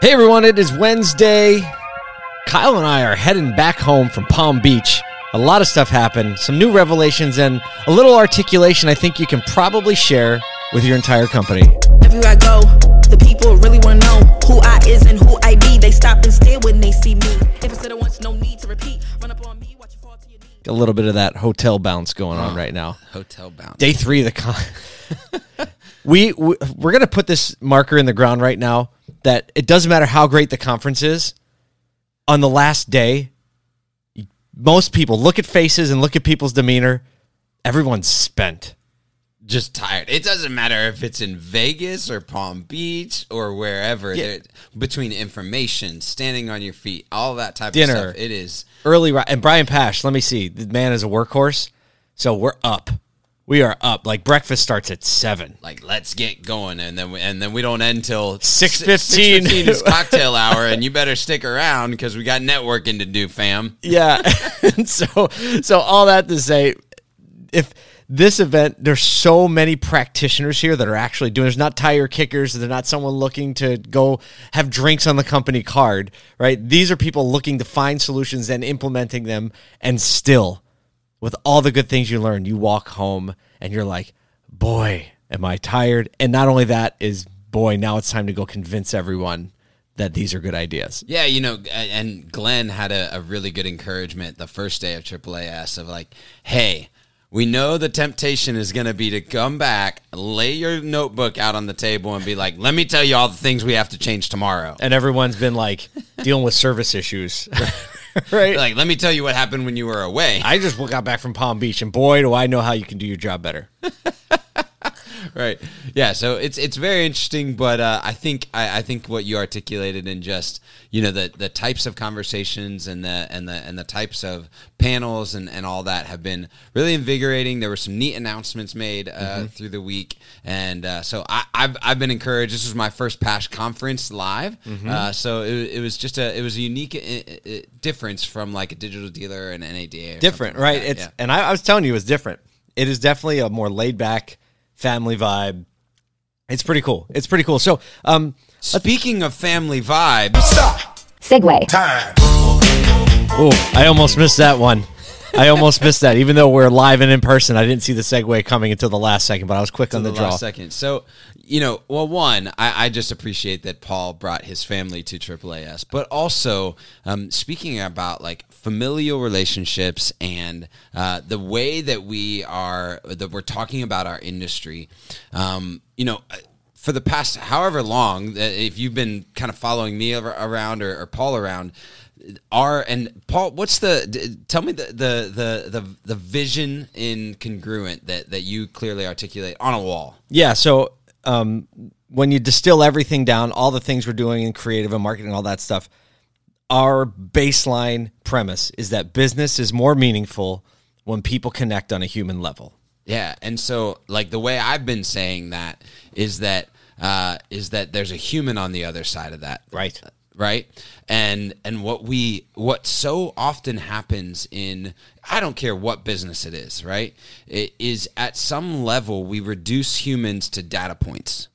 Hey everyone, it is Wednesday. Kyle and I are heading back home from Palm Beach. A lot of stuff happened, some new revelations, and a little articulation I think you can probably share with your entire company. Everywhere I go, the people really want to know who I is and who I be. They stop and stare when they see me. If it's said it once, no need to repeat. Run up on me, watch you fall to your knees. A little bit of that hotel bounce going on right now. Hotel bounce. Day 3 of the con. We're going to put this marker in the ground right now. That it doesn't matter how great the conference is, on the last day, most people look at faces and look at people's demeanor. Everyone's spent. Just tired. It doesn't matter if it's in Vegas or Palm Beach or wherever. Yeah. Between information, standing on your feet, all that type of stuff. It is. Early. And Brian Pasch, let me see. The man is a workhorse. So we're up. We are up. Like, breakfast starts at 7. Like, let's get going, and then we don't end till 6:15. 6:15 is cocktail hour, and you better stick around because we got networking to do, fam. Yeah. so all that to say, if this event, there's so many practitioners here that are actually doing. There's not tire kickers. They're not someone looking to go have drinks on the company card, right? These are people looking to find solutions and implementing them, and still. With all the good things you learn, you walk home and you're like, boy, am I tired? And not only that is, boy, now it's time to go convince everyone that these are good ideas. Yeah, you know, and Glenn had a really good encouragement the first day of AAAS of like, hey, we know the temptation is going to be to come back, lay your notebook out on the table and be like, let me tell you all the things we have to change tomorrow. And everyone's been like dealing with service issues. Right? Like, let me tell you what happened when you were away. I just got back from Palm Beach, and boy, do I know how you can do your job better. Right. Yeah, so it's very interesting, but I think what you articulated in just, you know, the types of conversations and the types of panels and all that have been really invigorating. There were some neat announcements made through the week, and so I've been encouraged. This was my first Pasch conference live, so it was just a unique difference from like a digital dealer and NADA. Different, right? Like it's, yeah. And I was telling you, it's different. It is definitely a more laid back. Family vibe. It's pretty cool. It's pretty cool. So, speaking of family vibes, stop. Segway time. Oh, I almost missed that one. I almost missed that. Even though we're live and in person, I didn't see the segue coming until the last second, but I was quick on the draw. Last second. So, you know, well, one, I just appreciate that Paul brought his family to AAAS, but also speaking about like familial relationships and the way that we're talking about our industry, you know, for the past however long, if you've been kind of following me around or Paul around, Paul, what's tell me the vision in congruent that you clearly articulate on a wall? Yeah, so when you distill everything down, all the things we're doing in creative and marketing, all that stuff, our baseline premise is that business is more meaningful when people connect on a human level. Yeah, and so like the way I've been saying that is that there's a human on the other side of that. Right. Right. And what so often happens in, I don't care what business it is, right? It is at some level, we reduce humans to data points,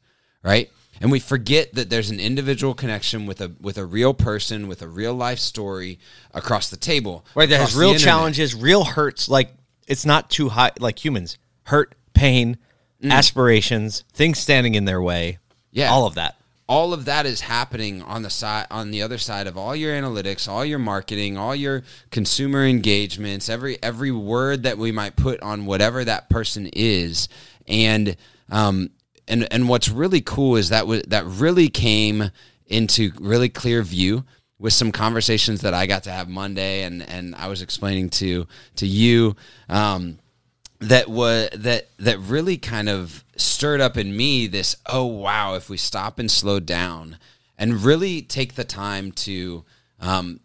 right? And we forget that there's an individual connection with a real person, with a real life story across the table. Right. That has real challenges, real hurts. Like it's not too high, like humans hurt, pain, aspirations, things standing in their way. Yeah. All of that. All of that is happening on the other side of all your analytics, all your marketing, all your consumer engagements, every word that we might put on whatever that person is, and what's really cool is that really came into really clear view with some conversations that I got to have Monday, and I was explaining to you. That really kind of stirred up in me this, oh, wow, if we stop and slow down and really take the time to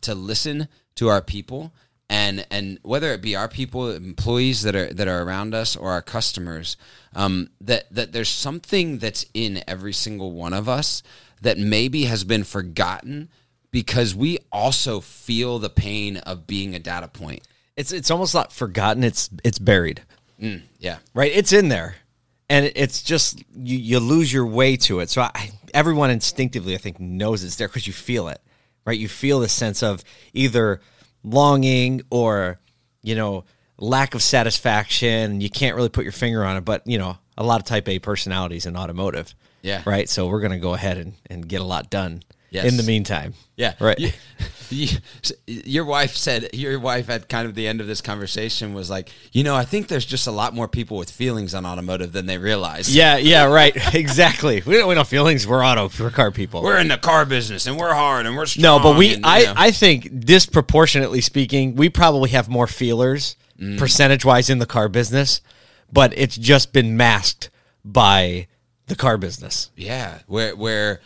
listen to our people and whether it be our people, employees that are around us or our customers, that there's something that's in every single one of us that maybe has been forgotten because we also feel the pain of being a data point. It's almost not forgotten. It's buried. Yeah. Right? It's in there. And it's just, you lose your way to it. So everyone instinctively, I think, knows it's there because you feel it, right? You feel the sense of either longing or, lack of satisfaction. You can't really put your finger on it, but, a lot of type A personalities in automotive. Yeah. Right? So we're going to go ahead and get a lot done. Yes. In the meantime. Yeah. Right. Your wife at kind of the end of this conversation was like, I think there's just a lot more people with feelings on automotive than they realize. Yeah, right. Exactly. We don't have feelings. We're car people. We're in the car business and we're hard and we're strong. No, but I think disproportionately speaking, we probably have more feelers percentage-wise in the car business, but it's just been masked by the car business. Yeah. Where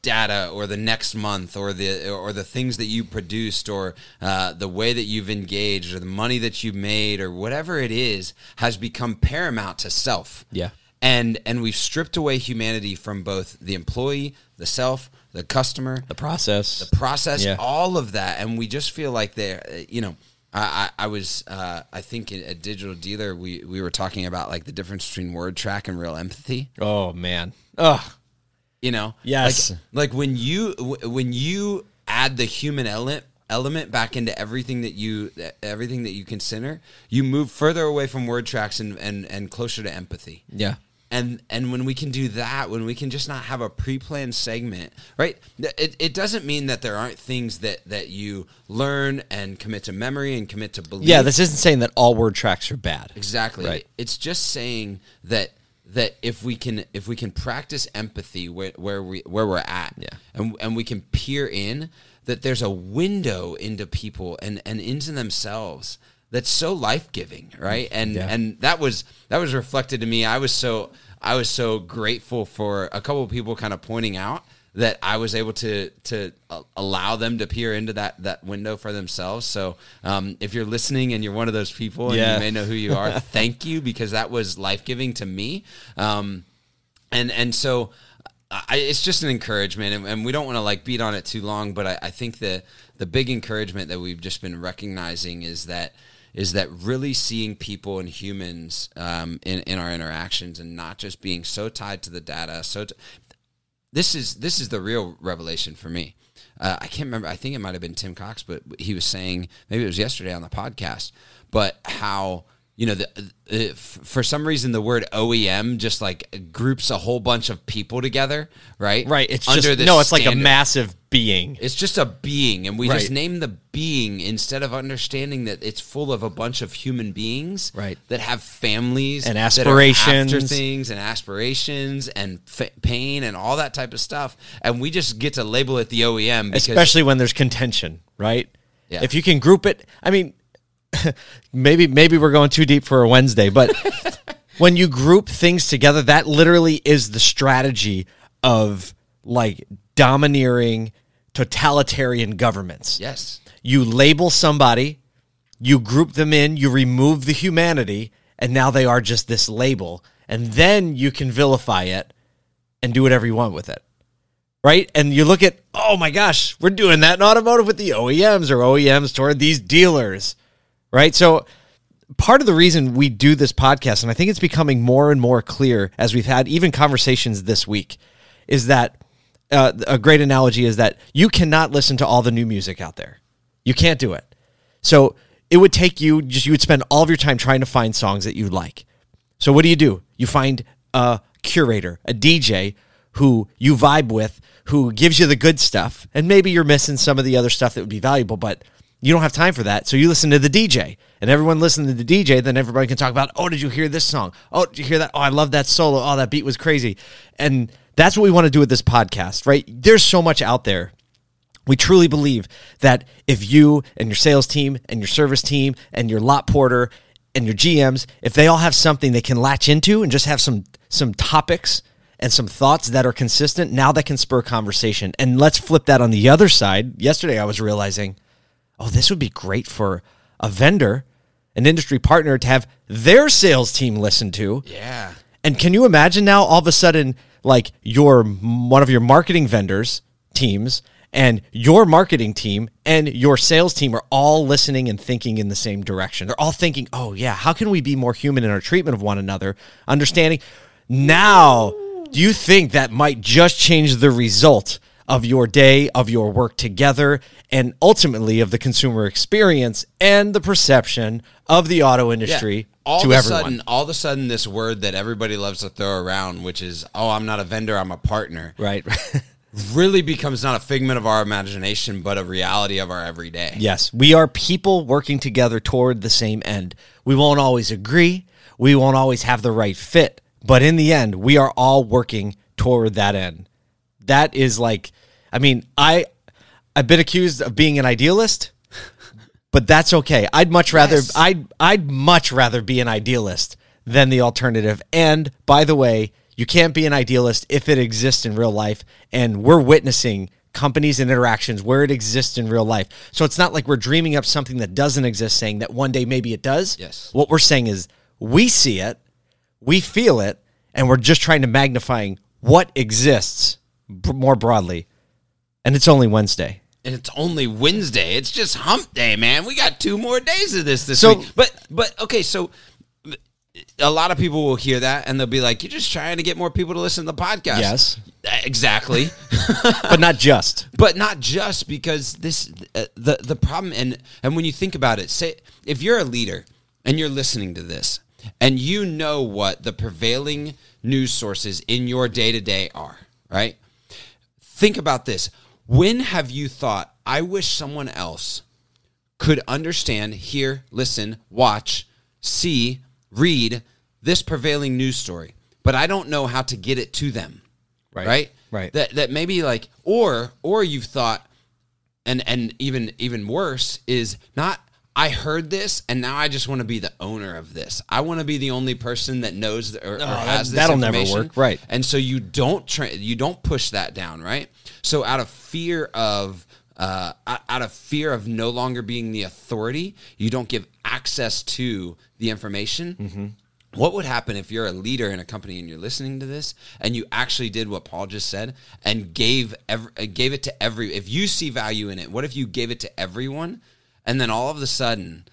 data or the next month or the things that you produced or the way that you've engaged or the money that you've made or whatever it is has become paramount to self. Yeah. And we've stripped away humanity from both the employee, the self, the customer, the process, yeah. All of that. And we just feel like they're, I think at Digital Dealer, we were talking about like the difference between word track and real empathy. Oh man. Ugh. Yes. Like when you add the human element back into everything that you consider, you move further away from word tracks and closer to empathy. Yeah. And when we can do that, when we can just not have a pre-planned segment, right? It doesn't mean that there aren't things that you learn and commit to memory and commit to belief. Yeah, this isn't saying that all word tracks are bad. Exactly. Right. It's just saying that if we can practice empathy where we're at, yeah. and we can peer in, that there's a window into people and into themselves that's so life-giving, right? And that was reflected to me. I was so grateful for a couple of people kind of pointing out that I was able to allow them to peer into that window for themselves. So if you're listening and you're one of those people and you may know who you are, thank you, because that was life-giving to me. And so it's just an encouragement, and we don't want to beat on it too long, but I think the big encouragement that we've just been recognizing is that really seeing people and humans in our interactions and not just being so tied to the data, This is the real revelation for me. I can't remember. I think it might have been Tim Cox, but he was saying, maybe it was yesterday on the podcast, but how, for some reason the word OEM just groups a whole bunch of people together, right? Right. It's it's standard. Like a massive being. It's just a being, and we just name the being instead of understanding that it's full of a bunch of human beings, right, that have families and aspirations, after things and aspirations and pain and all that type of stuff, and we just get to label it the OEM, especially when there's contention, right? Yeah. If you can group it, I mean, maybe we're going too deep for a Wednesday, but when you group things together, that literally is the strategy of domineering totalitarian governments. Yes. You label somebody, you group them in, you remove the humanity, and now they are just this label. And then you can vilify it and do whatever you want with it. Right? And you look at, oh my gosh, we're doing that in automotive with the OEMs or OEMs toward these dealers. Right? So part of the reason we do this podcast, and I think it's becoming more and more clear as we've had even conversations this week, is that a great analogy is that you cannot listen to all the new music out there. You can't do it. So it would take you would spend all of your time trying to find songs that you like. So what do? You find a curator, a DJ who you vibe with, who gives you the good stuff. And maybe you're missing some of the other stuff that would be valuable, but you don't have time for that. So you listen to the DJ, and everyone listened to the DJ. Then everybody can talk about, oh, did you hear this song? Oh, did you hear that? Oh, I love that solo. Oh, that beat was crazy. And that's what we want to do with this podcast, right? There's so much out there. We truly believe that if you and your sales team and your service team and your lot porter and your GMs, if they all have something they can latch into and just have some topics and some thoughts that are consistent, now that can spur conversation. And let's flip that on the other side. Yesterday I was realizing, oh, this would be great for a vendor, an industry partner, to have their sales team listen to. Yeah. And can you imagine now all of a sudden, one of your marketing vendors' teams and your marketing team and your sales team are all listening and thinking in the same direction. They're all thinking, oh yeah, how can we be more human in our treatment of one another? Understanding. Now, do you think that might just change the result of your day, of your work together, and ultimately of the consumer experience and the perception of the auto industry to everyone? All of a sudden, this word that everybody loves to throw around, which is, oh, I'm not a vendor, I'm a partner. Right. Really becomes not a figment of our imagination, but a reality of our everyday. Yes. We are people working together toward the same end. We won't always agree. We won't always have the right fit. But in the end, we are all working toward that end. That is like, I mean, I've been accused of being an idealist, but that's okay. I'd much rather I'd much rather be an idealist than the alternative. And by the way, you can't be an idealist if it exists in real life, and we're witnessing companies and interactions where it exists in real life. So it's not like we're dreaming up something that doesn't exist, saying that one day maybe it does. Yes. What we're saying is we see it, we feel it, and we're just trying to magnifying what exists more broadly. And it's only Wednesday. And it's only Wednesday. It's just hump day, man. We got 2 more days of this week. But okay, so a lot of people will hear that and they'll be like, you're just trying to get more people to listen to the podcast. Yes. Exactly. But not just because this the problem, and when you think about it, say if you're a leader and you're listening to this, and you know what the prevailing news sources in your day-to-day are, right? Think about this. When have you thought, I wish someone else could understand, hear, listen, watch, see, read this prevailing news story, but I don't know how to get it to them, right? Right. That maybe like, or you've thought, and even worse is not, I heard this, and now I just want to be the owner of this. I want to be the only person that knows or has this information. That'll never work, right? And so you don't push that down, right? So out of fear of no longer being the authority, you don't give access to the information. Mm-hmm. What would happen if you're a leader in a company and you're listening to this and you actually did what Paul just said and gave it to every? If you see value in it, what if you gave it to everyone? And then all of a sudden,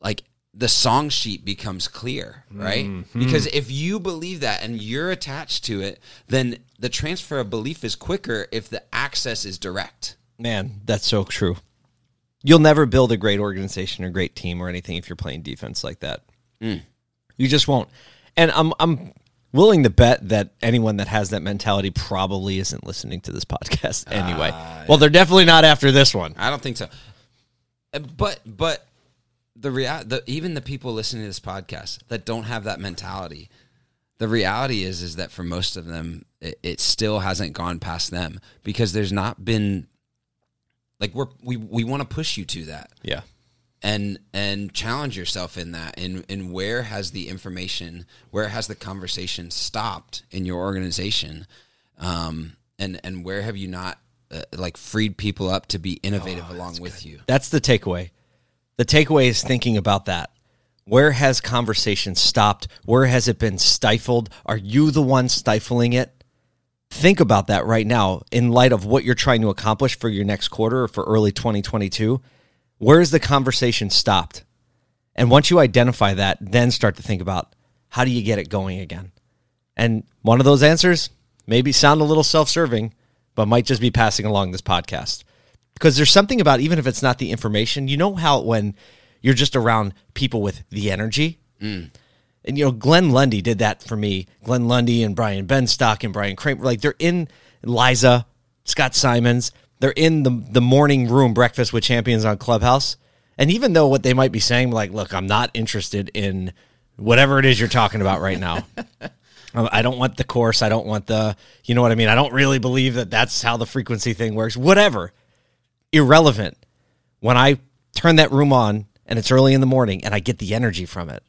like, the song sheet becomes clear, right? Mm-hmm. Because if you believe that and you're attached to it, then the transfer of belief is quicker if the access is direct. Man, that's so true. You'll never build a great organization or great team or anything if you're playing defense like that. Mm. You just won't. And I'm willing to bet that anyone that has that mentality probably isn't listening to this podcast anyway. Well, they're definitely not after this one. I don't think so. But even the people listening to this podcast that don't have that mentality, the reality is that for most of them, it still hasn't gone past them because there's not been like we want to push you to that, and challenge yourself in that, and where has the information, where has the conversation stopped in your organization, and where have you not. Like freed people up to be innovative along with you. That's the takeaway. The takeaway is thinking about that. Where has conversation stopped? Where has it been stifled? Are you the one stifling it? Think about that right now in light of what you're trying to accomplish for your next quarter or for early 2022. Where is the conversation stopped? And once you identify that, then start to think about how do you get it going again? And one of those answers maybe sound a little self-serving, but might just be passing along this podcast. Because there's something about, even if it's not the information, you know how when you're just around people with the energy? Mm. And, you know, Glenn Lundy did that for me. Glenn Lundy and Brian Benstock and Brian Kramer, like they're in Liza, Scott Simons. They're in the morning room breakfast with champions on Clubhouse. And even though what they might be saying, like, look, I'm not interested in whatever it is you're talking about right now. I don't want the course. I don't want the, you know what I mean? I don't really believe that that's how the frequency thing works. Whatever. Irrelevant. When I turn that room on and it's early in the morning and I get the energy from it,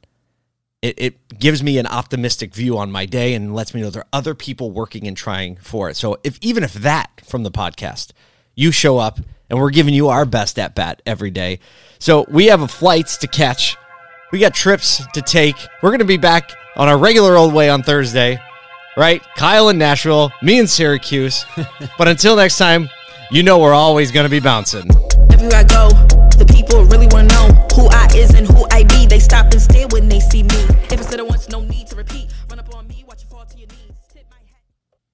it gives me an optimistic view on my day and lets me know there are other people working and trying for it. So even if that from the podcast, you show up and we're giving you our best at bat every day. So we have flights to catch. We got trips to take. We're going to be back on our regular old way on Thursday, right? Kyle in Nashville, me in Syracuse. But until next time, you know we're always going to be bouncing. Everywhere I go, the people really want to know who I is and who I be. They stop and stare when they see me. If instead of once, no need to repeat. Run up on me, watch you fall to your knees.